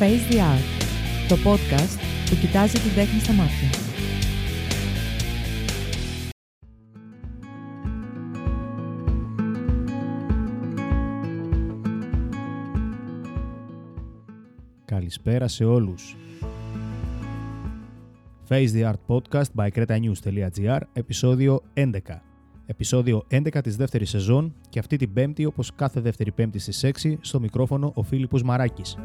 Face the Art, το podcast που κοιτάζει την τέχνη στα μάτια. Καλησπέρα σε όλους. Face the Art podcast by Crete News.gr, επεισόδιο 11. Επεισόδιο 11 της δεύτερης σεζόν και αυτή την Πέμπτη, όπως κάθε δεύτερη Πέμπτη στις 6, στο μικρόφωνο ο Φίλιππος Μαράκης.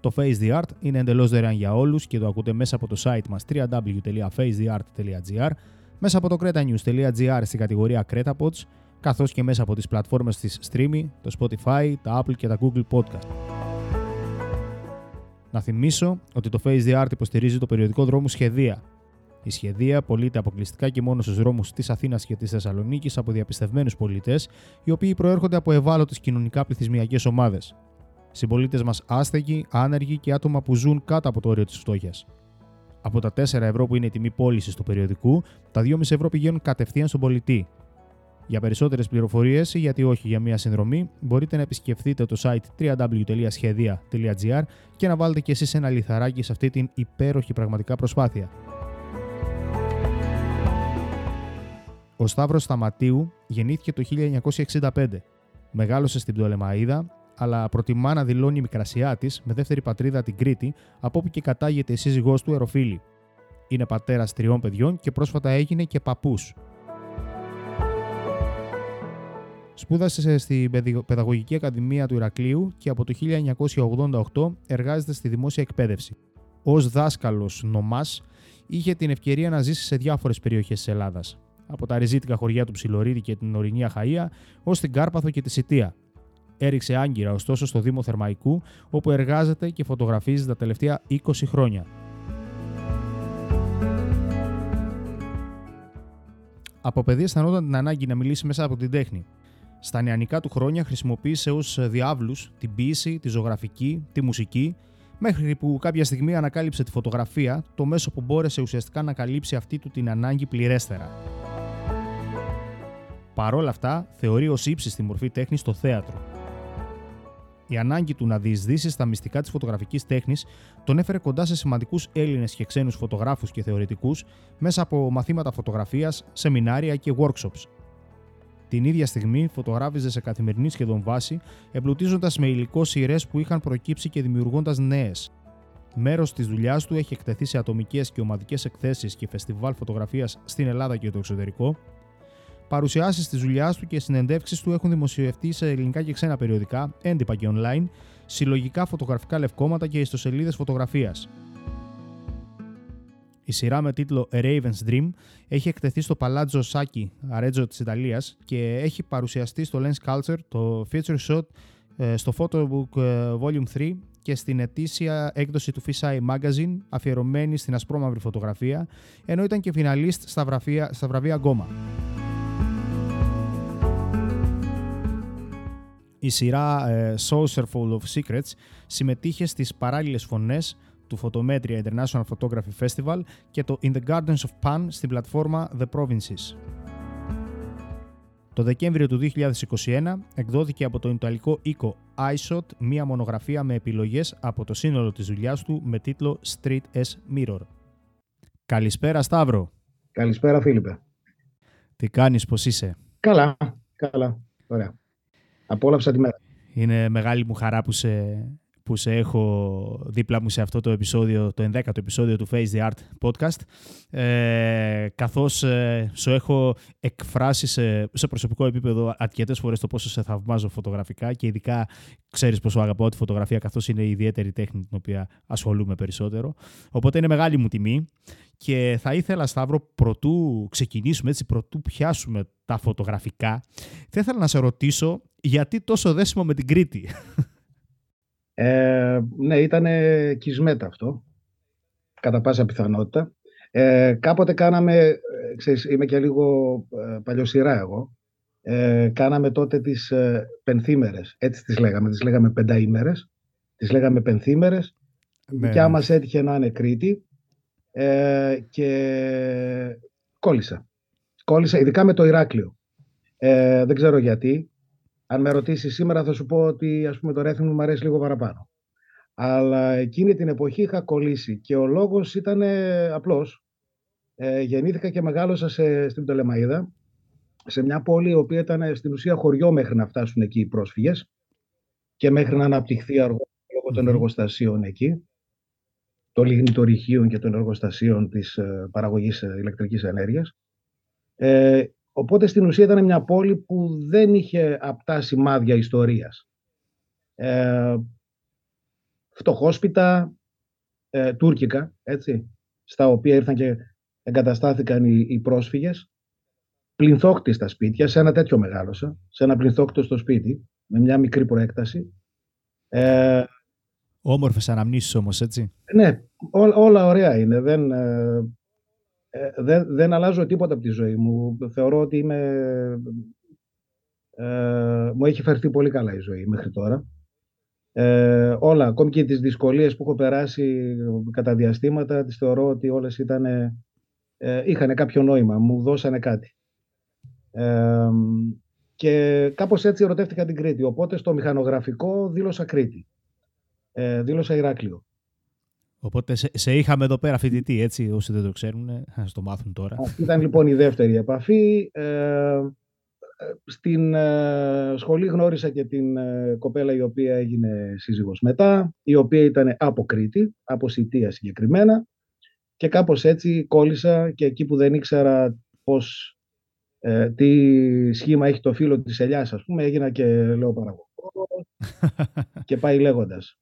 Το Face the Art είναι εντελώς δωρεάν για όλους και το ακούτε μέσα από το site μας www.facetheart.gr, μέσα από το cretanews.gr στην κατηγορία Kretapods, καθώς και μέσα από τις πλατφόρμες της Streamy, το Spotify, τα Apple και τα Google Podcast. Να θυμίσω ότι το Face the Art υποστηρίζει το περιοδικό δρόμου Σχεδία. Η Σχεδία πωλείται αποκλειστικά και μόνο στους δρόμους της Αθήνας και της Θεσσαλονίκης από διαπιστευμένους πολίτες, οι οποίοι προέρχονται από ευάλωτες κοινωνικά πληθυσμιακές ομάδες. Συμπολίτες μας άστεγοι, άνεργοι και άτομα που ζουν κάτω από το όριο της φτώχειας. Από τα 4 ευρώ που είναι η τιμή πώλησης του περιοδικού, τα 2,5 ευρώ πηγαίνουν κατευθείαν στον πολιτή. Για περισσότερες πληροφορίες ή γιατί όχι για μια συνδρομή, μπορείτε να επισκεφτείτε το site www.schedia.gr και να βάλετε κι εσείς ένα λιθαράκι σε αυτή την υπέροχη πραγματικά προσπάθεια. Ο Σταύρος Σταματίου γεννήθηκε το 1965. Μεγάλωσε στην Πτολεμαΐδα, αλλά προτιμά να δηλώνει η Μικρασιά της με δεύτερη πατρίδα την Κρήτη, από όπου και κατάγεται η σύζυγός του Αεροφίλη. Είναι πατέρας 3 παιδιών και πρόσφατα έγινε και παππούς. Σπούδασε στην Παιδαγωγική Ακαδημία του Ηρακλείου και από το 1988 εργάζεται στη δημόσια εκπαίδευση. Ως δάσκαλος νομάς είχε την ευκαιρία να ζήσει σε διάφορες περιοχές της Ελλάδας, από τα ριζίτικα χωριά του Ψιλορίδη και την Ορεινή Αχαΐα ως την Κάρπαθο και τη Σιτία. Έριξε άγκυρα ωστόσο στο Δήμο Θερμαϊκού, όπου εργάζεται και φωτογραφίζει τα τελευταία 20 χρόνια. Από παιδί αισθανόταν την ανάγκη να μιλήσει μέσα από την τέχνη. Στα νεανικά του χρόνια χρησιμοποίησε ως διάβλους την ποίηση, τη ζωγραφική, τη μουσική, μέχρι που κάποια στιγμή ανακάλυψε τη φωτογραφία, το μέσο που μπόρεσε ουσιαστικά να καλύψει αυτή του την ανάγκη πληρέστερα. Παρόλα αυτά, θεωρεί ως ύψιστη μορφή τέχνης το θέατρο. Η ανάγκη του να διεισδύσει στα μυστικά της φωτογραφικής τέχνης τον έφερε κοντά σε σημαντικούς Έλληνες και ξένους φωτογράφους και θεωρητικούς μέσα από μαθήματα φωτογραφίας, σεμινάρια και workshops. Την ίδια στιγμή φωτογράφιζε σε καθημερινή σχεδόν βάση, εμπλουτίζοντας με υλικό σειρές που είχαν προκύψει και δημιουργώντας νέες. Μέρος της δουλειάς του έχει εκτεθεί σε ατομικές και ομαδικές εκθέσεις και φεστιβάλ φωτογραφίας στην Ελλάδα και το εξωτερικό. Παρουσιάσεις της δουλειάς του και συνεντεύξεις του έχουν δημοσιευτεί σε ελληνικά και ξένα περιοδικά, έντυπα και online, συλλογικά φωτογραφικά λευκώματα και ιστοσελίδες φωτογραφίας. Η σειρά με τίτλο Raven's Dream έχει εκτεθεί στο Palazzo Saki, Arezzo της Ιταλίας και έχει παρουσιαστεί στο Lens Culture, το Feature Shot, στο Photobook Volume 3 και στην ετήσια έκδοση του Fish Eye Magazine αφιερωμένη στην ασπρόμαυρη φωτογραφία, ενώ ήταν και φιναλίστ στα βραβεία Goma. Η σειρά Saucerful of Secrets συμμετείχε στις παράλληλες φωνές του Photometria International Photography Festival και το In the Gardens of Pan στην πλατφόρμα The Provinces. Το Δεκέμβριο του 2021 εκδόθηκε από τον Ιταλικό οίκο Eyeshot μία μονογραφία με επιλογές από το σύνολο της δουλειάς του με τίτλο Street as Mirror. Καλησπέρα Σταύρο. Καλησπέρα Φίλιππε. Τι κάνεις, πώς είσαι? Καλά, ωραία. Απόλαυσα τη μέρα. Είναι μεγάλη μου χαρά που σε έχω δίπλα μου σε αυτό το επεισόδιο, το 11ο επεισόδιο του Face the Art podcast, καθώς σου έχω εκφράσει σε προσωπικό επίπεδο αρκετές φορές το πόσο σε θαυμάζω φωτογραφικά και ειδικά ξέρεις πόσο αγαπάω τη φωτογραφία, καθώς είναι η ιδιαίτερη τέχνη την οποία ασχολούμαι περισσότερο. Οπότε είναι μεγάλη μου τιμή και θα ήθελα, Σταύρο, πρωτού ξεκινήσουμε, πρωτού πιάσουμε τα φωτογραφικά, θα ήθελα να σε ρωτήσω γιατί τόσο δέσιμο με την Κρήτη? Ναι, ήταν κισμέτα αυτό, κατά πάσα πιθανότητα. Κάποτε κάναμε, ξέρεις, είμαι και λίγο παλιοσυρά εγώ, κάναμε τότε τις πενθήμερες, έτσι τις λέγαμε πενταήμερες, τις λέγαμε πενθήμερες, ναι. Δικιά μας έτυχε να είναι Κρήτη και κόλλησα, ειδικά με το Ηράκλειο. Δεν ξέρω γιατί, Αν με ρωτήσεις σήμερα θα σου πω ότι ας πούμε το ρέθιμο μου αρέσει λίγο παραπάνω. Αλλά εκείνη την εποχή είχα κολλήσει και ο λόγος ήταν απλός. Γεννήθηκα και μεγάλωσα στην Πτολεμαΐδα, σε μια πόλη η οποία ήταν στην ουσία χωριό μέχρι να φτάσουν εκεί οι πρόσφυγες και μέχρι να αναπτυχθεί αργότερα λόγω των εργοστασίων εκεί, των λιγνητορυχείων και των εργοστασίων της παραγωγής ηλεκτρικής ενέργειας. Οπότε στην ουσία ήταν μια πόλη που δεν είχε απτά σημάδια ιστορίας. Φτωχόσπιτα, τουρκικά, έτσι, στα οποία ήρθαν και εγκαταστάθηκαν οι πρόσφυγες. Πληνθόκτη στα σπίτια, σε ένα τέτοιο μεγάλωσα, σε ένα πληνθόκτο στο σπίτι, με μια μικρή προέκταση. Όμορφες αναμνήσεις όμως, έτσι. Ναι, όλα ωραία είναι. Δεν αλλάζω τίποτα από τη ζωή μου. Θεωρώ ότι μου έχει φερθεί πολύ καλά η ζωή μέχρι τώρα. Όλα, ακόμη και τις δυσκολίες που έχω περάσει κατά διαστήματα, τις θεωρώ ότι όλες είχαν κάποιο νόημα, μου δώσανε κάτι. Και κάπως έτσι ερωτεύτηκα την Κρήτη. Οπότε στο μηχανογραφικό δήλωσα Κρήτη. Δήλωσα Ηράκλειο. Οπότε σε είχαμε εδώ πέρα φοιτητή, έτσι, όσοι δεν το ξέρουν, ας το μάθουν τώρα. Αυτή ήταν λοιπόν η δεύτερη επαφή. Στην σχολή γνώρισα και την κοπέλα η οποία έγινε σύζυγος μετά, η οποία ήταν από Κρήτη, από Σιτία συγκεκριμένα. Και κάπως έτσι κόλλησα και εκεί που δεν ήξερα πώς, τι σχήμα έχει το φύλλο της ελιάς, ας πούμε, έγινα και λέω παραγωγό και πάει λέγοντας.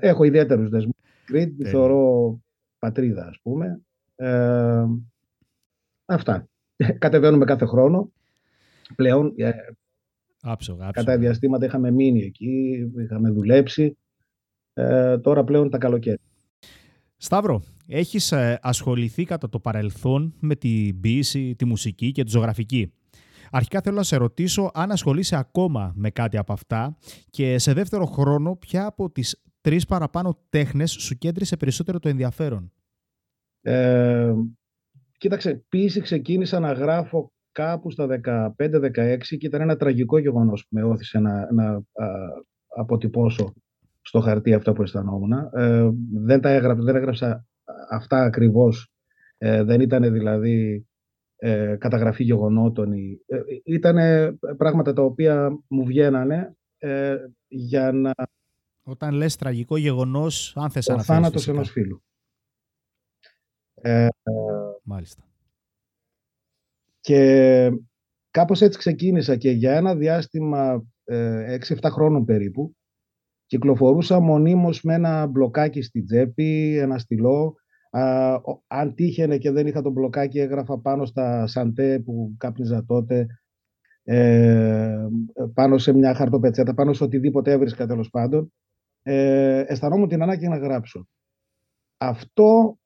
Έχω ιδιαίτερους δεσμούς στην Κρήτη, τη θεωρώ πατρίδα, ας πούμε. Αυτά. Κατεβαίνουμε κάθε χρόνο. Πλέον, κατά διαστήματα είχαμε μείνει εκεί, είχαμε δουλέψει. Τώρα πλέον τα καλοκαίρια. Σταύρο, έχεις ασχοληθεί κατά το παρελθόν με την ποίηση, τη μουσική και τη ζωγραφική. Αρχικά θέλω να σε ρωτήσω αν ασχολείσαι ακόμα με κάτι από αυτά και σε δεύτερο χρόνο ποια από τις τρεις παραπάνω τέχνες σου κέντρισε περισσότερο το ενδιαφέρον. Κοίταξε, ποίηση ξεκίνησα να γράφω κάπου στα 15-16 και ήταν ένα τραγικό γεγονός που με όθησε να αποτυπώσω στο χαρτί αυτά που αισθανόμουν. Δεν έγραψα αυτά ακριβώς. Δεν ήταν δηλαδή καταγραφή γεγονότων. Ήταν πράγματα τα οποία μου βγαίνανε για να... Όταν λες τραγικό γεγονός, αν θες αναφέρεις... Ο θάνατος ενός φίλου. Μάλιστα. Και κάπως έτσι ξεκίνησα και για ένα διάστημα 6-7 χρόνων περίπου κυκλοφορούσα μονίμως με ένα μπλοκάκι στη τσέπη, ένα στυλό. Αν τύχαινε και δεν είχα τον μπλοκάκι, έγραφα πάνω στα σαντέ που κάπνιζα τότε, πάνω σε μια χαρτοπετσέτα, πάνω σε οτιδήποτε έβρισκα τέλος πάντων. Αισθανόμουν την ανάγκη να γράψω. Αυτό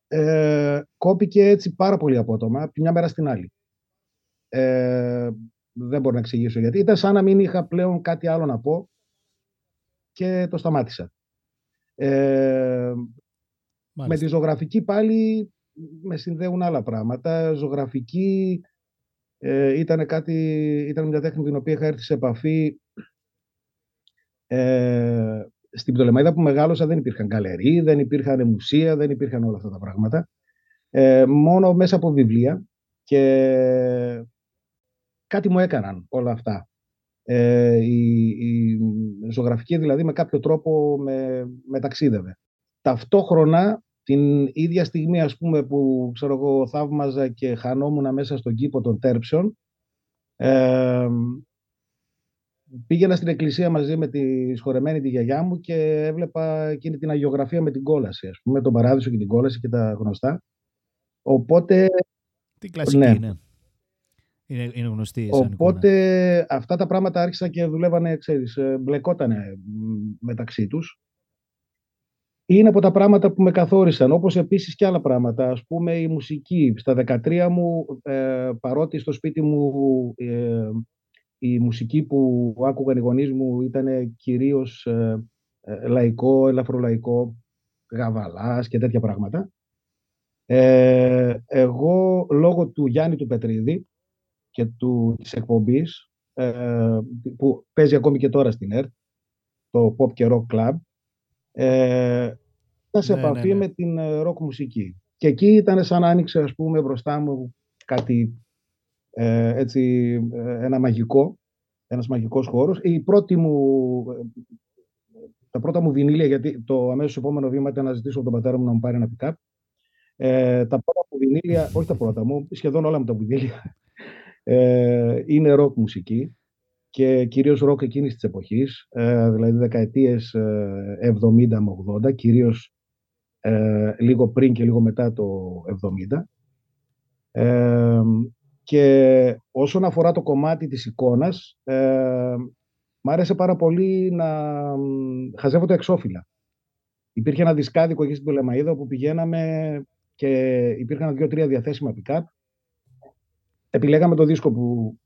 κόπηκε έτσι πάρα πολύ απότομα, από τη μια μέρα στην άλλη. Δεν μπορώ να εξηγήσω γιατί. Ήταν σαν να μην είχα πλέον κάτι άλλο να πω και το σταμάτησα. Με τη ζωγραφική πάλι με συνδέουν άλλα πράγματα. Ζωγραφική ήταν μια τέχνη την οποία είχα έρθει σε επαφή. Στην Πτολεμαΐδα που μεγάλωσα δεν υπήρχαν γκαλερί, δεν υπήρχαν μουσεία, δεν υπήρχαν όλα αυτά τα πράγματα. Μόνο μέσα από βιβλία. Και κάτι μου έκαναν όλα αυτά. Η ζωγραφική δηλαδή με κάποιο τρόπο με ταξίδευε. Ταυτόχρονα την ίδια στιγμή ας πούμε που ξέρω εγώ θαύμαζα και χανόμουνα μέσα στον κήπο των Τέρψεων, πήγαινα στην εκκλησία μαζί με τη σχορεμένη τη γιαγιά μου και έβλεπα εκείνη την αγιογραφία με την κόλαση, ας πούμε, τον παράδεισο και την κόλαση και τα γνωστά. Οπότε... Την κλασική είναι. Είναι γνωστή. Οπότε εικόνα. Αυτά τα πράγματα άρχισαν και δουλεύανε, ξέρεις, μπλεκότανε μεταξύ τους. Είναι από τα πράγματα που με καθόρισαν, όπως επίσης και άλλα πράγματα. Ας πούμε η μουσική. Στα 13 μου, παρότι στο σπίτι μου η μουσική που άκουγαν οι γονείς μου ήταν κυρίως λαϊκό, ελαφρολαϊκό, Γαβαλάς και τέτοια πράγματα. Εγώ λόγω του Γιάννη του Πετρίδη και της εκπομπής που παίζει ακόμη και τώρα στην ΕΡΤ, το Pop και Rock Club, σε επαφή με την rock μουσική. Και εκεί ήταν σαν να άνοιξε, ας πούμε, μπροστά μου κάτι έτσι, ένα μαγικό, ένας μαγικός χώρος. Η πρώτη μου, τα πρώτα μου βινήλια, γιατί το αμέσως επόμενο βήμα ήταν να ζητήσω από τον πατέρα μου να μου πάρει ένα pick-up. Τα πρώτα μου βινήλια, όχι τα πρώτα μου, σχεδόν όλα μου τα βινήλια, είναι rock μουσική και κυρίως rock εκείνης της εποχής, δηλαδή δεκαετίες 70 με 80, κυρίως λίγο πριν και λίγο μετά το 70. Και όσον αφορά το κομμάτι της εικόνας, μ' άρεσε πάρα πολύ να χαζεύονται εξώφυλλα. Υπήρχε ένα δισκάδικο εκεί στην Πτολεμαΐδα όπου πηγαίναμε και υπήρχαν 2-3 διαθέσιμα pick-up. Επιλέγαμε το δίσκο που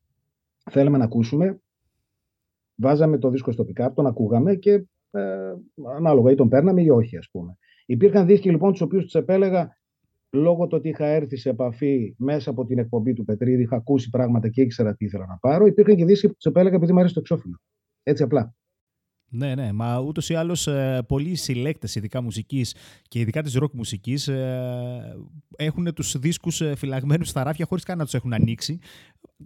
θέλαμε να ακούσουμε, βάζαμε το δίσκο στο pick-up, τον ακούγαμε και ανάλογα ή τον παίρναμε ή όχι, ας πούμε. Υπήρχαν δίσκοι λοιπόν τους οποίους τους επέλεγα λόγω του ότι είχα έρθει σε επαφή μέσα από την εκπομπή του Πετρίδη, είχα ακούσει πράγματα και ήξερα τι ήθελα να πάρω. Υπήρχαν και δίσκοι που τους επέλεγα επειδή μου αρέσει το εξώφυλλο. Έτσι απλά. Ναι, ναι, μα ούτως ή άλλως πολλοί συλλέκτες ειδικά μουσικής και ειδικά της rock μουσικής έχουν τους δίσκους φυλαγμένους στα ράφια χωρίς καν να τους έχουν ανοίξει,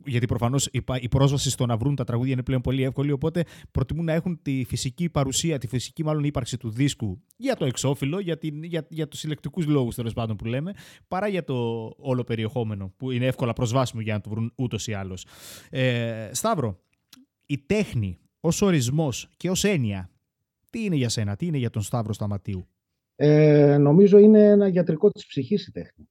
γιατί προφανώς η πρόσβαση στο να βρουν τα τραγούδια είναι πλέον πολύ εύκολη, οπότε προτιμούν να έχουν τη φυσική παρουσία, τη φυσική μάλλον ύπαρξη του δίσκου για το εξώφυλλο, για τους συλλεκτικούς λόγους τέλος πάντων που λέμε, παρά για το όλο περιεχόμενο που είναι εύκολα προσβάσιμο για να το βρουν ούτως ή άλλως. Σταύρο, η τέχνη ως ορισμός και ως έννοια, τι είναι για σένα, τι είναι για τον Σταύρο Σταματίου? Νομίζω είναι ένα γιατρικό της ψυχής η τέχνη.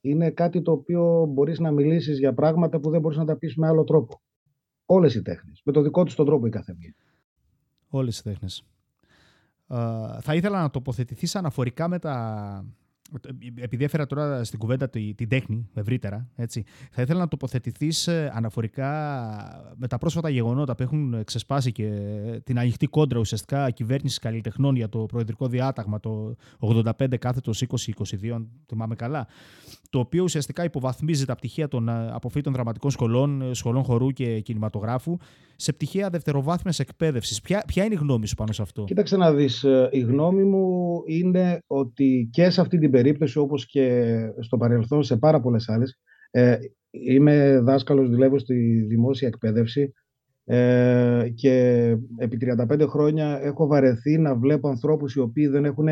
Είναι κάτι το οποίο μπορείς να μιλήσεις για πράγματα που δεν μπορείς να τα πεις με άλλο τρόπο. Όλες οι τέχνες, με το δικό τους τον τρόπο η καθεμία. Όλες οι τέχνες. Θα ήθελα να τοποθετηθείς αναφορικά με τα... Επειδή έφερα τώρα στην κουβέντα την τέχνη ευρύτερα, έτσι, θα ήθελα να τοποθετηθείς αναφορικά με τα πρόσφατα γεγονότα που έχουν ξεσπάσει και την ανοιχτή κόντρα ουσιαστικά κυβέρνησης καλλιτεχνών για το προεδρικό διάταγμα το 85/2022, αν θυμάμαι καλά, το οποίο ουσιαστικά υποβαθμίζει τα πτυχία των αποφύτων δραματικών σχολών, σχολών χορού και κινηματογράφου σε πτυχία δευτεροβάθμιας εκπαίδευσης. Ποια είναι η γνώμη σου πάνω σε αυτό? Κοίταξε να δεις. Η γνώμη μου είναι ότι και σε αυτή την περίπτωση, όπως και στο παρελθόν σε πάρα πολλές άλλες, είμαι δάσκαλος, δουλεύω στη δημόσια εκπαίδευση και επί 35 χρόνια έχω βαρεθεί να βλέπω ανθρώπους οι οποίοι δεν έχουν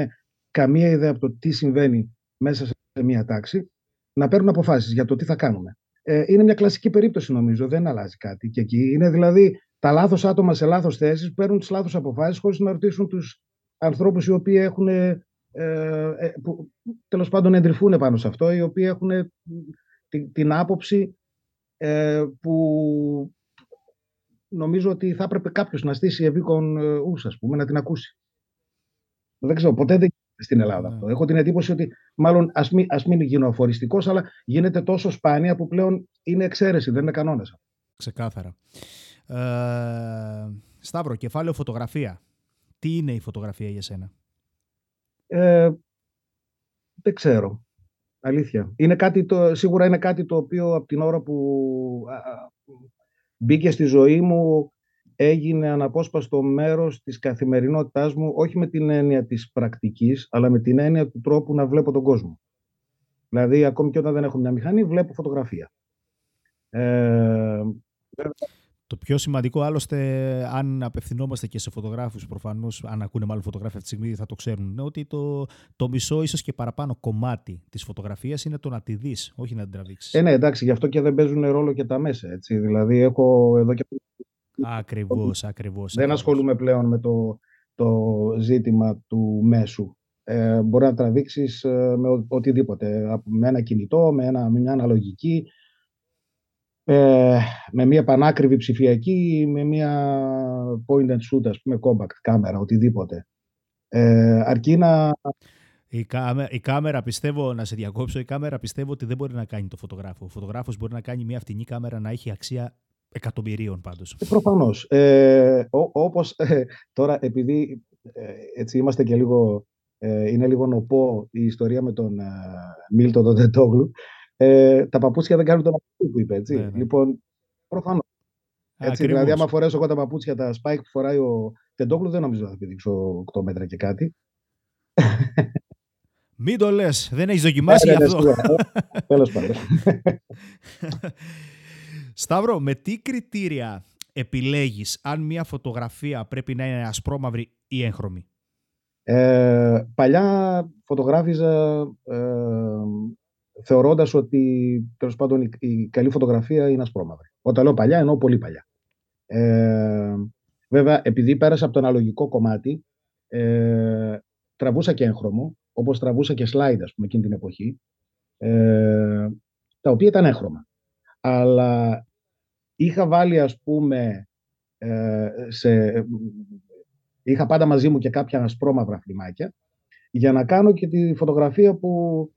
καμία ιδέα από το τι συμβαίνει μέσα σε μια τάξη να παίρνουν αποφάσεις για το τι θα κάνουμε. Είναι μια κλασική περίπτωση, νομίζω, δεν αλλάζει κάτι και εκεί. Είναι δηλαδή τα λάθος άτομα σε λάθος θέσεις παίρνουν τις λάθος αποφάσεις χωρίς να ρωτήσουν τους ανθρώπους οι οποίοι έχουν, που τέλος πάντων εντρυφούν πάνω σε αυτό, οι οποίοι έχουν την άποψη που νομίζω ότι θα έπρεπε κάποιος να στήσει ευήκον ους, ας πούμε, να την ακούσει. Δεν ξέρω, ποτέ δεν γίνεται στην Ελλάδα αυτό. Έχω την εντύπωση ότι μάλλον ας μην γίνω αφοριστικός, αλλά γίνεται τόσο σπάνια που πλέον είναι εξαίρεση, δεν είναι κανόνας. Ξεκάθαρα. Σταύρο, κεφάλαιο φωτογραφία. Τι είναι η φωτογραφία για σένα? Δεν ξέρω. Αλήθεια. Είναι κάτι σίγουρα είναι κάτι το οποίο από την ώρα που μπήκε στη ζωή μου έγινε αναπόσπαστο μέρος της καθημερινότητάς μου, όχι με την έννοια της πρακτικής, αλλά με την έννοια του τρόπου να βλέπω τον κόσμο. Δηλαδή, ακόμη και όταν δεν έχω μια μηχανή, βλέπω φωτογραφία. Το πιο σημαντικό, άλλωστε, αν απευθυνόμαστε και σε φωτογράφους, προφανώς, αν ακούνε μάλλον φωτογράφοι αυτή τη στιγμή, θα το ξέρουν, είναι ότι το μισό, ίσως και παραπάνω κομμάτι της φωτογραφίας είναι το να τη δεις, όχι να την τραβήξεις. Ναι, εντάξει, γι' αυτό και δεν παίζουν ρόλο και τα μέσα, έτσι. Δηλαδή, έχω εδώ και... Ακριβώς. Δεν ασχολούμαι πλέον με το ζήτημα του μέσου. Μπορεί να τραβήξεις με οτιδήποτε, με ένα κινητό, με μια αναλογική, με μια πανάκριβη ψηφιακή, με μια point and shoot, ας πούμε, compact κάμερα, οτιδήποτε. Αρκεί να... Η κάμερα, πιστεύω, να σε διακόψω, η κάμερα πιστεύω ότι δεν μπορεί να κάνει το φωτογράφο. Ο φωτογράφος μπορεί να κάνει μια φτηνή κάμερα να έχει αξία εκατομμυρίων πάντως. Προφανώς. Όπως τώρα, επειδή έτσι είμαστε και λίγο... είναι λίγο νοπό η ιστορία με τον Μίλτο τον Τετόγλου, τα παπούτσια δεν κάνουν το μαγαζί που είπε, έτσι. Ναι. Λοιπόν, προφανώς. Έτσι, δηλαδή, άμα φορέσω εγώ τα παπούτσια, τα spike που φοράει ο Τεντόκλου, δεν νομίζω να θα πηδήξω 8 μέτρα και κάτι. Μην το λες, δεν έχεις δοκιμάσει γι' αυτό. Τέλος πάντων. Σταύρο, με τι κριτήρια επιλέγεις αν μια φωτογραφία πρέπει να είναι ασπρόμαυρη ή έγχρωμη? Παλιά φωτογράφιζα θεωρώντας ότι τέλος πάντων η καλή φωτογραφία είναι ασπρόμαυρη. Όταν λέω παλιά εννοώ πολύ παλιά. Βέβαια, επειδή πέρασα από το αναλογικό κομμάτι, τραβούσα και έγχρωμο, όπως τραβούσα και slide, ας πούμε, εκείνη την εποχή, τα οποία ήταν έγχρωμα. Αλλά είχα βάλει, ας πούμε, είχα πάντα μαζί μου και κάποια ασπρόμαυρα φλιμάκια, για να κάνω και τη φωτογραφία που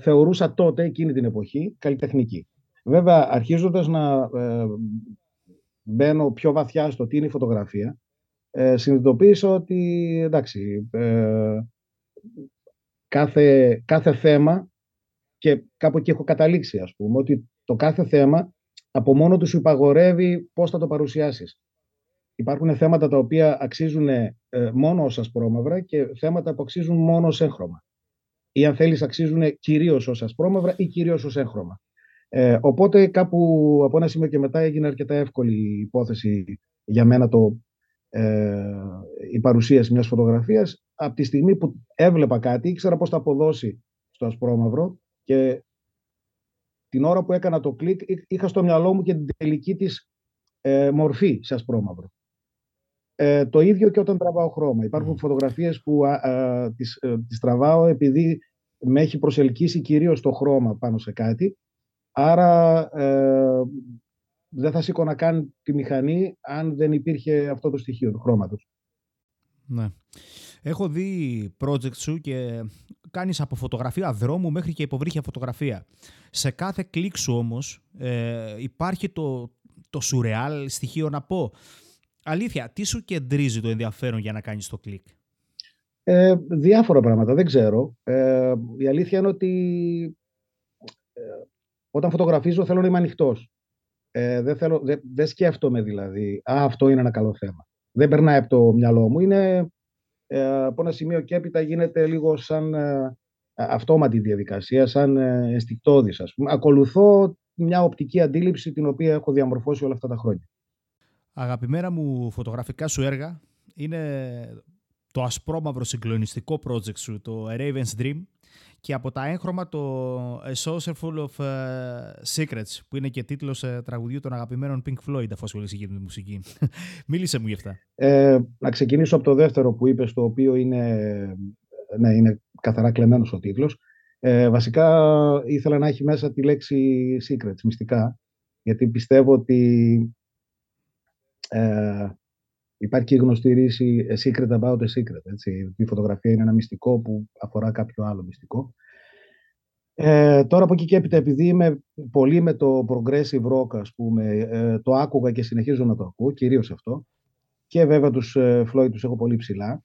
θεωρούσα τότε, εκείνη την εποχή, καλλιτεχνική. Βέβαια, αρχίζοντας να μπαίνω πιο βαθιά στο τι είναι η φωτογραφία, συνειδητοποίησα ότι, εντάξει, κάθε θέμα, και κάπου εκεί έχω καταλήξει, ας πούμε, ότι το κάθε θέμα από μόνο του σου υπαγορεύει πώς θα το παρουσιάσεις. Υπάρχουν θέματα τα οποία αξίζουν μόνο ως ασπρόμαυρα και θέματα που αξίζουν μόνο ως έγχρωμα. Ή αν θέλεις αξίζουν κυρίως ως ασπρόμαυρα ή κυρίως ως έγχρωμα. Οπότε κάπου από ένα σημείο και μετά έγινε αρκετά εύκολη υπόθεση για μένα η παρουσίαση μιας φωτογραφίας. Από τη στιγμή που έβλεπα κάτι, ήξερα πώς θα αποδώσει στο ασπρόμαυρο και την ώρα που έκανα το κλικ είχα στο μυαλό μου και την τελική της μορφή σε ασπρόμαυρο. Το ίδιο και όταν τραβάω χρώμα. Υπάρχουν φωτογραφίες που τις τραβάω επειδή με έχει προσελκύσει κυρίως το χρώμα πάνω σε κάτι. Άρα δεν θα σήκωνα καν τη μηχανή αν δεν υπήρχε αυτό το στοιχείο του χρώματος. Ναι. Έχω δει project σου και κάνεις από φωτογραφία δρόμου μέχρι και υποβρύχια φωτογραφία. Σε κάθε κλικ σου όμως υπάρχει το surreal στοιχείο, να πω. Αλήθεια, τι σου κεντρίζει το ενδιαφέρον για να κάνεις το κλικ? Διάφορα πράγματα, δεν ξέρω. Η αλήθεια είναι ότι όταν φωτογραφίζω θέλω να είμαι ανοιχτός. Δεν σκέφτομαι δηλαδή, αυτό είναι ένα καλό θέμα. Δεν περνάει από το μυαλό μου. Είναι από ένα σημείο και έπειτα γίνεται λίγο σαν αυτόματη διαδικασία, σαν ενστικτώδης, ας πούμε. Ακολουθώ μια οπτική αντίληψη την οποία έχω διαμορφώσει όλα αυτά τα χρόνια. Αγαπημένα μου φωτογραφικά σου έργα είναι το ασπρόμαυρο συγκλονιστικό project σου, το Raven's Dream, και από τα έγχρωμα το Saucerful of Secrets, που είναι και τίτλος τραγουδιού των αγαπημένων Pink Floyd, αφού ασχολείσαι για τη μουσική. Μίλησε μου γι' αυτά. Να ξεκινήσω από το δεύτερο που είπες, το οποίο είναι καθαρά κλεμμένος ο τίτλος. Βασικά ήθελα να έχει μέσα τη λέξη secrets, μυστικά, γιατί πιστεύω ότι υπάρχει και η γνωστή ρίση a secret about a secret. Έτσι. Η φωτογραφία είναι ένα μυστικό που αφορά κάποιο άλλο μυστικό. Τώρα από εκεί και έπειτα, επειδή είμαι πολύ με το progressive rock, ας πούμε, το άκουγα και συνεχίζω να το ακούω, κυρίως αυτό. Και βέβαια τους Floyd τους έχω πολύ ψηλά.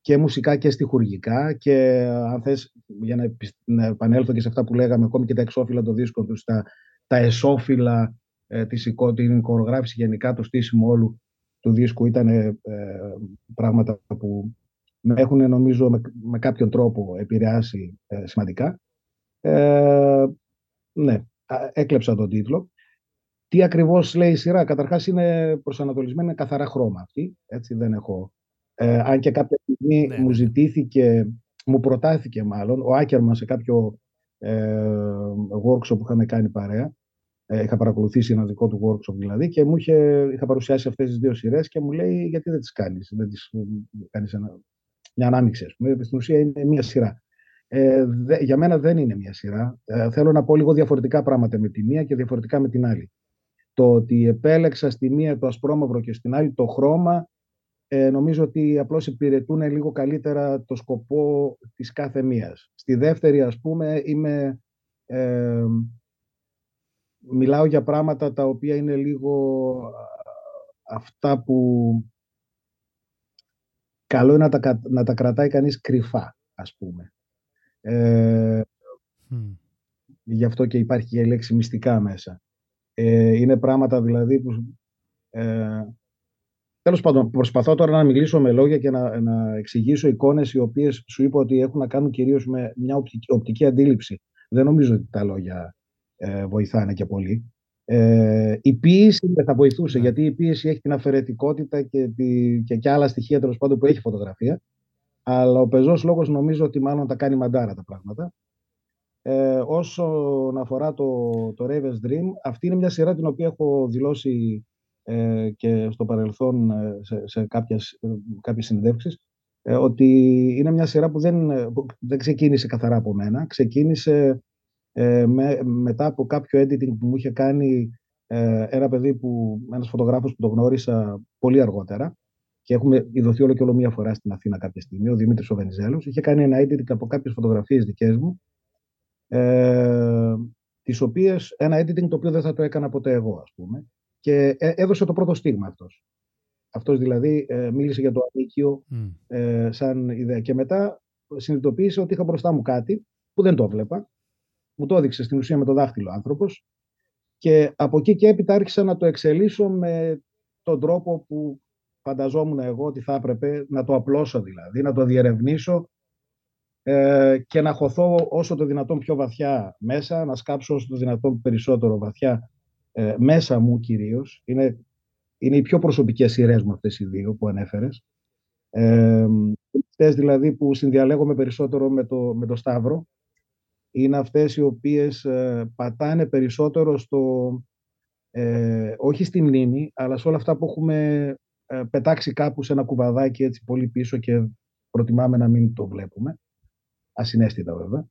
Και μουσικά και στιχουργικά. Και αν θες, για να επανέλθω και σε αυτά που λέγαμε, ακόμη και τα εξώφυλλα των δίσκων τους, τα εσώφυλλα, την κορογράφηση, γενικά το στήσιμο όλου του δίσκου ήταν πράγματα που με έχουν, νομίζω, με κάποιον τρόπο επηρεάσει σημαντικά. Ναι, έκλεψα τον τίτλο. Τι ακριβώς λέει η σειρά? Καταρχάς είναι προσανατολισμένη καθαρά χρώμα αυτή, έτσι, δεν έχω... αν και κάποια στιγμή μου ζητήθηκε, μου προτάθηκε μάλλον, ο Άκερμαν σε κάποιο workshop που είχαμε κάνει παρέα, είχα παρακολουθήσει ένα δικό του workshop δηλαδή, και είχα παρουσιάσει αυτές τις δύο σειρές και μου λέει γιατί δεν τις κάνεις μια ανάμειξη, ας πούμε. Στην ουσία είναι μια σειρά. Για μένα δεν είναι μια σειρά. Θέλω να πω λίγο διαφορετικά πράγματα με τη μία και διαφορετικά με την άλλη. Το ότι επέλεξα στη μία το ασπρόμαυρο και στην άλλη το χρώμα, νομίζω ότι απλώς υπηρετούν λίγο καλύτερα το σκοπό της κάθε μίας. Στη δεύτερη, ας πούμε, μιλάω για πράγματα τα οποία είναι λίγο αυτά που καλό είναι να τα κρατάει κανείς κρυφά, ας πούμε. Γι' αυτό και υπάρχει και η λέξη μυστικά μέσα. Είναι πράγματα δηλαδή που... Τέλος πάντων, προσπαθώ τώρα να μιλήσω με λόγια και να εξηγήσω εικόνες οι οποίες σου είπα ότι έχουν να κάνουν κυρίως με μια οπτική αντίληψη. Δεν νομίζω ότι τα λόγια βοηθάνε και πολύ. Η πίεση θα βοηθούσε, γιατί η πίεση έχει την αφαιρετικότητα και άλλα στοιχεία τέλος πάντων που έχει φωτογραφία. Αλλά ο πεζός λόγος νομίζω ότι μάλλον τα κάνει μαντάρα τα πράγματα. Όσον αφορά το Raven's Dream, αυτή είναι μια σειρά την οποία έχω δηλώσει και στο παρελθόν σε κάποιες συνεντεύξεις, ότι είναι μια σειρά που δεν ξεκίνησε καθαρά από μένα. Ξεκίνησε μετά από κάποιο editing που μου είχε κάνει ένας φωτογράφος που τον γνώρισα πολύ αργότερα και έχουμε ειδωθεί όλο και όλο μία φορά στην Αθήνα κάποια στιγμή, ο Δημήτρης ο Βενιζέλος, είχε κάνει ένα editing από κάποιες φωτογραφίες δικές μου, τις οποίες ένα editing το οποίο δεν θα το έκανα ποτέ εγώ, ας πούμε. Και έδωσε το πρώτο στίγμα αυτός. Αυτός δηλαδή μίλησε για το ανίκιο σαν ιδέα. Και μετά συνειδητοποίησε ότι είχα μπροστά μου κάτι που δεν το βλέπα. Μου το έδειξε στην ουσία με το δάχτυλο άνθρωπος. Και από εκεί και έπειτα άρχισα να το εξελίσσω με τον τρόπο που φανταζόμουν εγώ ότι θα έπρεπε να το απλώσω δηλαδή, να το διερευνήσω και να χωθώ όσο το δυνατόν πιο βαθιά μέσα, να σκάψω όσο το δυνατόν περισσότερο βαθιά μέσα μου κυρίως. Είναι οι πιο προσωπικές σειρές μου αυτές οι δύο που ανέφερες. Αυτές δηλαδή που συνδιαλέγομαι περισσότερο με το Σταύρο. Είναι αυτές οι οποίες πατάνε περισσότερο όχι στη μνήμη, αλλά σε όλα αυτά που έχουμε πετάξει κάπου σε ένα κουβαδάκι έτσι πολύ πίσω και προτιμάμε να μην το βλέπουμε. Ασυναίσθητα βέβαια.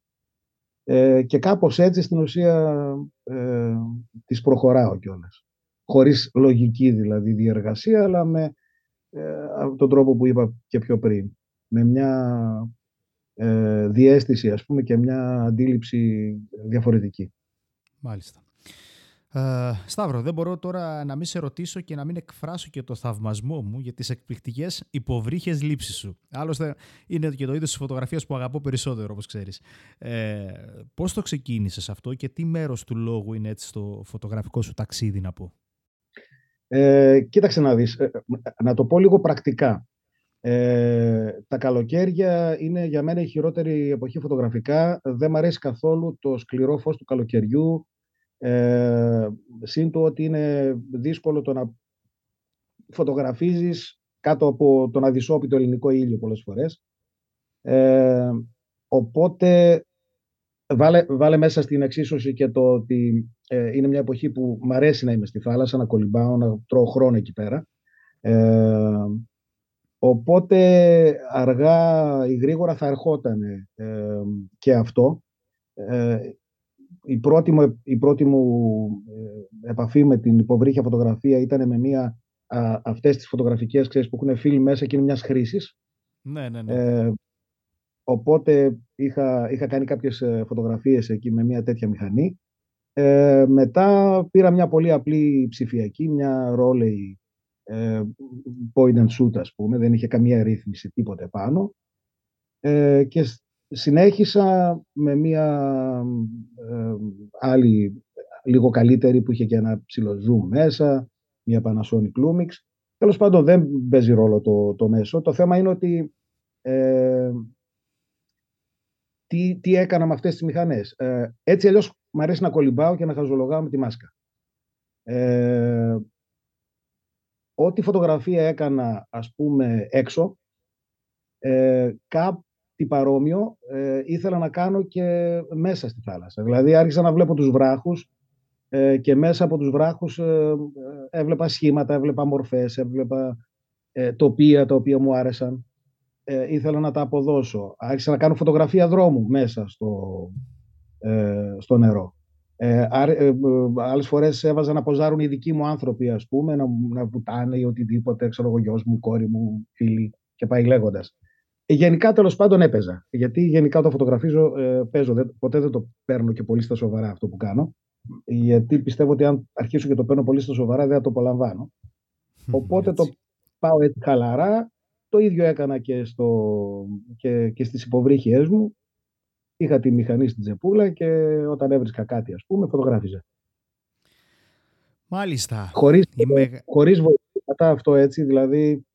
Και κάπως έτσι στην ουσία τις προχωράω κιόλας. Χωρίς λογική δηλαδή διεργασία, αλλά με τον τρόπο που είπα και πιο πριν. Με μια διαίσθηση ας πούμε και μια αντίληψη διαφορετική. Μάλιστα. Σταύρο, δεν μπορώ τώρα να μην σε ρωτήσω και να μην εκφράσω και το θαυμασμό μου για τις εκπληκτικές υποβρύχιες λήψεις σου. Άλλωστε, είναι και το είδος της φωτογραφίας που αγαπώ περισσότερο, όπως ξέρεις. Πώς το ξεκίνησες αυτό και τι μέρος του λόγου είναι έτσι στο φωτογραφικό σου ταξίδι, να πω? Κοίταξε να δεις. Να το πω λίγο πρακτικά. Τα καλοκαίρια είναι για μένα η χειρότερη εποχή φωτογραφικά. Δεν μου αρέσει καθόλου το σκληρό φως του καλοκαιριού. Συν το ότι είναι δύσκολο το να φωτογραφίζεις κάτω από τον αδυσόπιτο ελληνικό ήλιο πολλές φορές, οπότε βάλε μέσα στην εξίσωση και το ότι είναι μια εποχή που μ' αρέσει να είμαι στη θάλασσα, να κολυμπάω, να τρώω χρόνο εκεί πέρα, οπότε αργά ή γρήγορα θα ερχόταν και αυτό. Η πρώτη μου επαφή με την υποβρύχια φωτογραφία ήταν με μία αυτές τις φωτογραφικές, ξέρεις, που έχουν φίλοι μέσα και είναι μιας χρήσης. Ναι. Οπότε είχα κάνει κάποιες φωτογραφίες εκεί με μία τέτοια μηχανή. Μετά πήρα μια πολύ απλή ψηφιακή, μια Roley point and shoot, ας πούμε. Δεν είχε καμία ρύθμιση, τίποτε πάνω. Και συνέχισα με μία άλλη λίγο καλύτερη που είχε και ένα ψιλοζουμ μέσα, μία Panasonic Lumix. Τέλος πάντων δεν παίζει ρόλο το μέσο. Το θέμα είναι ότι τι έκανα με αυτές τις μηχανές. Έτσι αλλιώς μου αρέσει να κολυμπάω και να χαζολογάω με τη μάσκα. Ό,τι φωτογραφία έκανα ας πούμε έξω, τι παρόμοιο ήθελα να κάνω και μέσα στη θάλασσα. Δηλαδή άρχισα να βλέπω τους βράχους και μέσα από τους βράχους έβλεπα σχήματα, έβλεπα μορφές, έβλεπα τοπία τα οποία μου άρεσαν. Ήθελα να τα αποδώσω. Άρχισα να κάνω φωτογραφία δρόμου μέσα στο νερό. Άλλες φορές έβαζα να ποζάρουν οι δικοί μου άνθρωποι, ας πούμε, να βουτάνε ή οτιδήποτε, ξέρω εγώ, γιος μου, κόρη μου, φίλοι και πάει λέγοντας. Γενικά τέλος πάντων έπαιζα, γιατί γενικά όταν φωτογραφίζω παίζω, ποτέ δεν το παίρνω και πολύ στα σοβαρά αυτό που κάνω, γιατί πιστεύω ότι αν αρχίσω και το παίρνω πολύ στα σοβαρά δεν θα το απολαμβάνω. Οπότε το πάω έτσι χαλαρά, το ίδιο έκανα και στις υποβρύχιές μου, είχα τη μηχανή στην τσεπούλα και όταν έβρισκα κάτι ας πούμε φωτογράφιζα. Μάλιστα. Χωρίς βοηθήματα αυτό έτσι, δηλαδή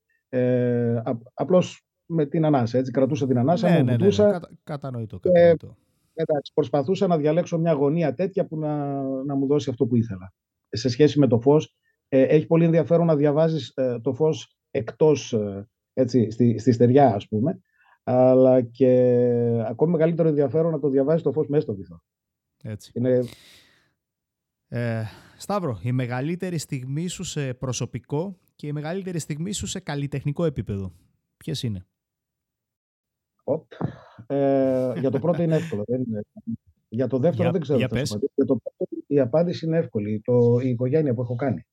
απλώς με την ανάσα, έτσι, κρατούσα την ανάσα, ναι. Κατανοητό. Εντάξει, προσπαθούσα να διαλέξω μια γωνία τέτοια που να μου δώσει αυτό που ήθελα. Σε σχέση με το φως, έχει πολύ ενδιαφέρον να διαβάζεις το φως εκτός, έτσι, στη στεριά, ας πούμε, αλλά και ακόμη μεγαλύτερο ενδιαφέρον να το διαβάζεις το φως μέσα στο βυθό. Έτσι. Σταύρο, η μεγαλύτερη στιγμή σου σε προσωπικό και η μεγαλύτερη στιγμή σου σε καλλιτεχνικό επίπεδο, ποιες είναι? Για το πρώτο είναι εύκολο. Για το δεύτερο δεν ξέρω. Για το πρώτο, η απάντηση είναι εύκολη. Η οικογένεια που έχω κάνει.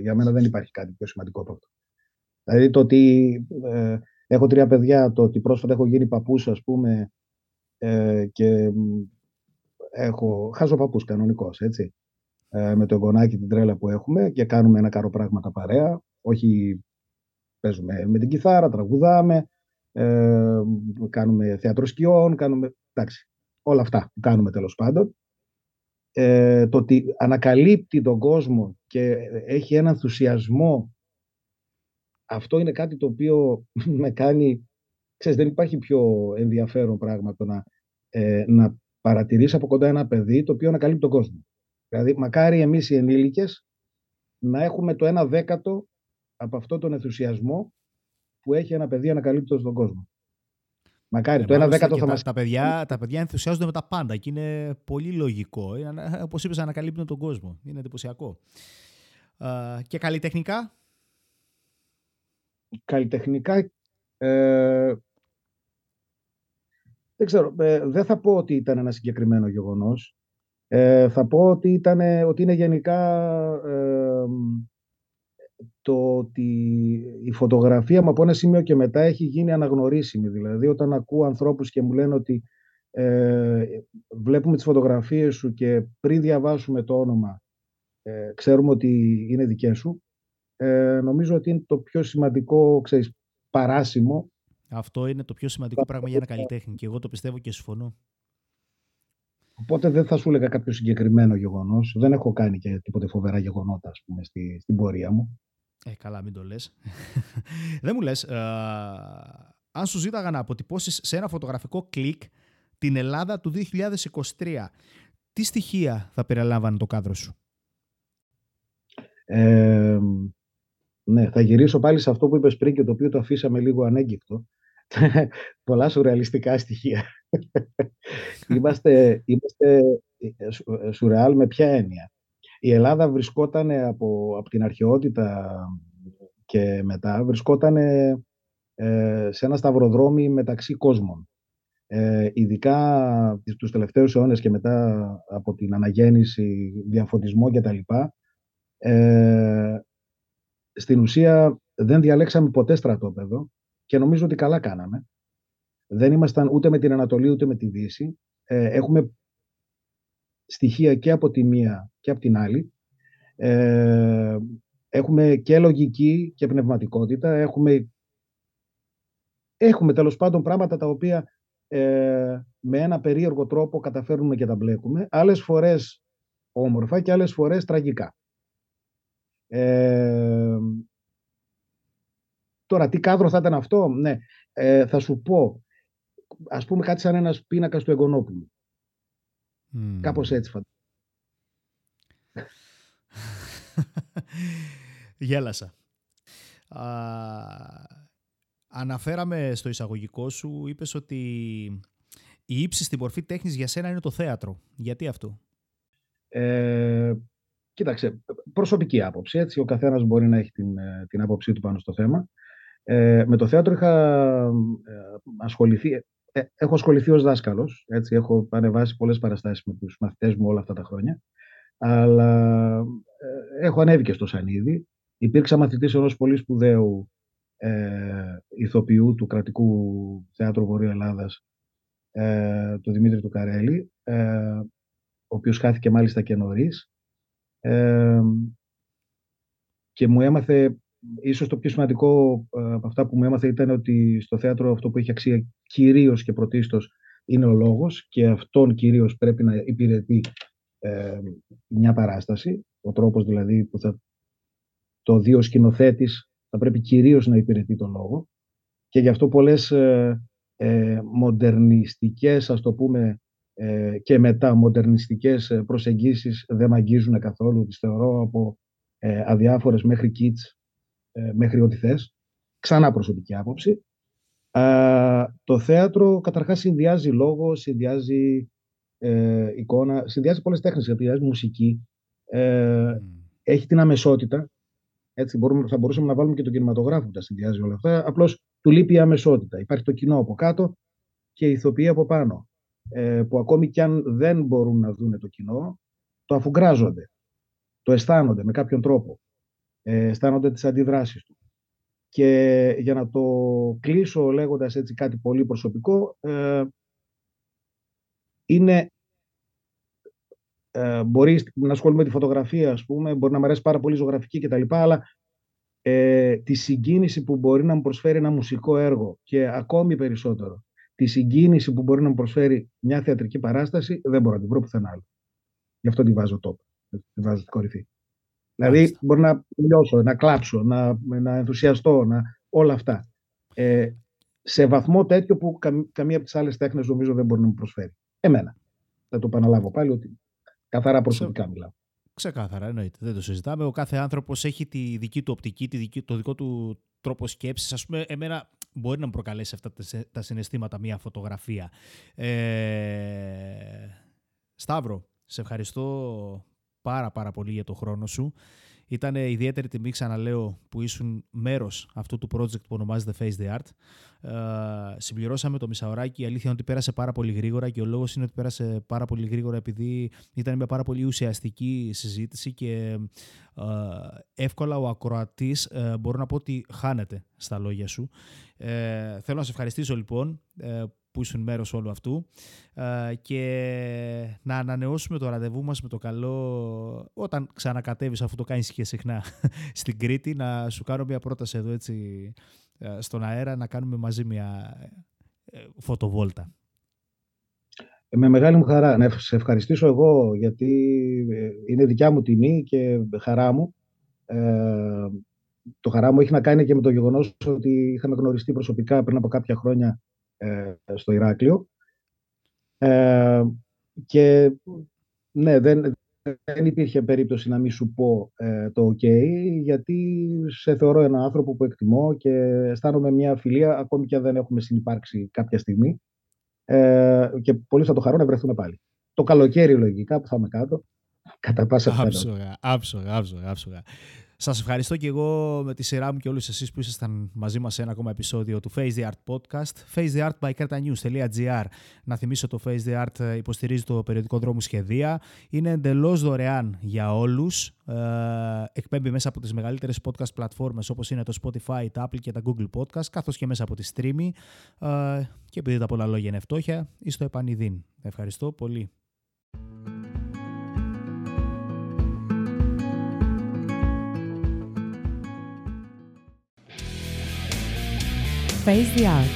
Για μένα δεν υπάρχει κάτι πιο σημαντικό από αυτό. Δηλαδή το ότι έχω τρία παιδιά, το ότι πρόσφατα έχω γίνει παππούς, ας πούμε, και χάζω παππούς κανονικός, έτσι. Με το εγγονάκι την τρέλα που έχουμε και κάνουμε ένα κάρο πράγματα παρέα. Όχι, παίζουμε με την κιθάρα, τραγουδάμε. Κάνουμε θέατρο σκιών, εντάξει, όλα αυτά που κάνουμε τέλος πάντων. Το ότι ανακαλύπτει τον κόσμο και έχει έναν ενθουσιασμό, αυτό είναι κάτι το οποίο με κάνει, ξέρεις, δεν υπάρχει πιο ενδιαφέρον πράγμα το να παρατηρείς από κοντά ένα παιδί το οποίο ανακαλύπτει τον κόσμο. Δηλαδή μακάρι εμείς οι ενήλικες να έχουμε το 1/10 από αυτόν τον ενθουσιασμό που έχει ένα παιδί ανακαλύπτοντας τον κόσμο. Μακάρι, το 1/10 θα μας... Τα παιδιά ενθουσιάζονται με τα πάντα και είναι πολύ λογικό. Όπως είπες, ανακαλύπτουν τον κόσμο. Είναι εντυπωσιακό. Και καλλιτεχνικά? Καλλιτεχνικά... δεν ξέρω. Δεν θα πω ότι ήταν ένα συγκεκριμένο γεγονός. Θα πω ότι, ότι είναι γενικά... το ότι η φωτογραφία μου από ένα σημείο και μετά έχει γίνει αναγνωρίσιμη. Δηλαδή όταν ακούω ανθρώπους και μου λένε ότι βλέπουμε τις φωτογραφίες σου και πριν διαβάσουμε το όνομα ξέρουμε ότι είναι δικές σου, νομίζω ότι είναι το πιο σημαντικό, ξέρεις, παράσημο. Αυτό είναι το πιο σημαντικό πράγμα για ένα καλλιτέχνη και εγώ το πιστεύω και συμφωνώ. Οπότε δεν θα σου έλεγα κάποιο συγκεκριμένο γεγονός. Δεν έχω κάνει και τίποτε φοβερά γεγονότα, ας πούμε, στην πορεία μου. Καλά, μην το λες. Δεν μου λες, αν σου ζήταγα να αποτυπώσεις σε ένα φωτογραφικό κλικ την Ελλάδα του 2023, τι στοιχεία θα περιλάμβανε το κάδρο σου? Ναι, θα γυρίσω πάλι σε αυτό που είπες πριν και το οποίο το αφήσαμε λίγο ανέγκυπτο. Πολλά σουρεαλιστικά στοιχεία. Είμαστε σουρεάλ με ποια έννοια? Η Ελλάδα βρισκόταν από την αρχαιότητα και μετά βρισκόταν σε ένα σταυροδρόμι μεταξύ κόσμων. Ειδικά τους τελευταίους αιώνες και μετά από την αναγέννηση, διαφωτισμό κτλ. Στην ουσία δεν διαλέξαμε ποτέ στρατόπεδο και νομίζω ότι καλά κάναμε. Δεν ήμασταν ούτε με την Ανατολή ούτε με τη Δύση. Έχουμε στοιχεία και από τη μία και από την άλλη. Έχουμε και λογική και πνευματικότητα. Έχουμε τέλος πάντων πράγματα τα οποία με ένα περίεργο τρόπο καταφέρνουμε και τα μπλέκουμε. Άλλες φορές όμορφα και άλλες φορές τραγικά. Τώρα, τι κάδρο θα ήταν αυτό? Ναι, θα σου πω, ας πούμε, κάτι σαν ένας πίνακας του Εγγονόπουλου. Κάπως έτσι φαντάζομαι. Γέλασα. Αναφέραμε στο εισαγωγικό σου, είπες ότι η ύψιστη μορφή τέχνης για σένα είναι το θέατρο. Γιατί αυτό? Κοίταξε, προσωπική άποψη, έτσι, ο καθένας μπορεί να έχει την άποψή του πάνω στο θέμα. Με το θέατρο έχω ασχοληθεί ως δάσκαλος, έτσι, έχω ανεβάσει πολλές παραστάσεις με τους μαθητές μου όλα αυτά τα χρόνια, αλλά έχω ανέβει και στο σανίδι. Υπήρξα μαθητής ενός πολύ σπουδαίου ηθοποιού του Κρατικού Θεάτρου Βορείου Ελλάδας, του Δημήτρη του Καρέλη, ο οποίος χάθηκε μάλιστα και νωρίς, και μου έμαθε... Ίσως το πιο σημαντικό από αυτά που μου έμαθε ήταν ότι στο θέατρο αυτό που έχει αξία κυρίως και πρωτίστως είναι ο λόγος και αυτόν κυρίως πρέπει να υπηρετεί μια παράσταση. Ο τρόπος δηλαδή που θα, το δύο σκηνοθέτης θα πρέπει κυρίως να υπηρετεί τον λόγο, και γι' αυτό πολλές μοντερνιστικές, ας το πούμε, και μετά μοντερνιστικές προσεγγίσεις δεν μ' αγγίζουν καθόλου. Τις θεωρώ από αδιάφορες μέχρι κιτς, μέχρι ό,τι θες. Ξανά προσωπική άποψη. Το θέατρο καταρχάς συνδυάζει λόγο, συνδυάζει εικόνα, συνδυάζει πολλές τέχνες, συνδυάζει μουσική, έχει την αμεσότητα. Έτσι θα μπορούσαμε να βάλουμε και τον κινηματογράφο που τα συνδυάζει όλα αυτά. Απλώς του λείπει η αμεσότητα. Υπάρχει το κοινό από κάτω και η ηθοποιοί από πάνω, που ακόμη κι αν δεν μπορούν να δουν το κοινό, το αφουγκράζονται, το αισθάνονται με κάποιον τρόπο, αισθάνονται τις αντιδράσεις του. Και για να το κλείσω λέγοντας έτσι κάτι πολύ προσωπικό, είναι... μπορεί να ασχολούμαι με τη φωτογραφία, ας πούμε, μπορεί να μου αρέσει πάρα πολύ ζωγραφική κτλ. Αλλά τη συγκίνηση που μπορεί να μου προσφέρει ένα μουσικό έργο, και ακόμη περισσότερο τη συγκίνηση που μπορεί να μου προσφέρει μια θεατρική παράσταση, δεν μπορώ να την βρω πουθενά άλλο. Γι' αυτό τη βάζω top, τη βάζω στην κορυφή. Δηλαδή μπορεί να λιώσω, να κλάψω, να ενθουσιαστώ, όλα αυτά. Σε βαθμό τέτοιο που καμία από τις άλλες τέχνες νομίζω δεν μπορεί να μου προσφέρει. Εμένα. Θα το επαναλάβω πάλι ότι καθαρά προσωπικά μιλάω. Ξεκάθαρα, εννοείται. Δεν το συζητάμε. Ο κάθε άνθρωπος έχει τη δική του οπτική, το δικό του τρόπο σκέψης. Ας πούμε, εμένα μπορεί να μου προκαλέσει αυτά τα συναισθήματα μία φωτογραφία. Σταύρο, σε ευχαριστώ πάρα πολύ για το χρόνο σου. Ήταν ιδιαίτερη τιμή, ξαναλέω, που ήσουν μέρος αυτού του project που ονομάζεται Face the Art. Συμπληρώσαμε το μισάωράκι. Η αλήθεια είναι ότι πέρασε πάρα πολύ γρήγορα, και ο λόγος είναι ότι πέρασε πάρα πολύ γρήγορα επειδή ήταν μια πάρα πολύ ουσιαστική συζήτηση, και εύκολα ο ακροατής μπορώ να πω ότι χάνεται στα λόγια σου. Θέλω να σε ευχαριστήσω λοιπόν που ήσουν μέρος όλου αυτού, και να ανανεώσουμε το ραντεβού μας με το καλό, όταν ξανακατεύεις, αφού το κάνεις και συχνά στην Κρήτη, να σου κάνω μια πρόταση εδώ έτσι στον αέρα, να κάνουμε μαζί μια φωτοβόλτα. Με μεγάλη μου χαρά. Να σε ευχαριστήσω εγώ, γιατί είναι δικιά μου τιμή και χαρά μου. Το χαρά μου έχει να κάνει και με το γεγονός ότι είχαμε γνωριστεί προσωπικά πριν από κάποια χρόνια στο Ηράκλειο, και ναι, δεν υπήρχε περίπτωση να μην σου πω το OK, γιατί σε θεωρώ έναν άνθρωπο που εκτιμώ και αισθάνομαι μια φιλία, ακόμη και αν δεν έχουμε συνυπάρξει κάποια στιγμή, και πολύ θα το χαρώ να βρεθούμε πάλι. Το καλοκαίρι λογικά που θα είμαι κάτω, κατά πάσα πιθανότητα. Άψογα. Σας ευχαριστώ και εγώ με τη σειρά μου και όλους εσείς που ήσασταν μαζί μας σε ένα ακόμα επεισόδιο του Face the Art Podcast. Face the Art by Cretanews.gr. Να θυμίσω, το Face the Art υποστηρίζει το περιοδικό δρόμου Σχεδία. Είναι εντελώς δωρεάν για όλους. Εκπέμπει μέσα από τις μεγαλύτερες podcast πλατφόρμες όπως είναι το Spotify, τα Apple και τα Google Podcast, καθώς και μέσα από τη Streamy. Και επειδή τα πολλά λόγια είναι φτώχεια, εις το επανειδήν. Ευχαριστώ πολύ. Face the Art,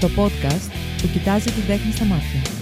το podcast που κοιτάζει την τέχνη στα μάτια.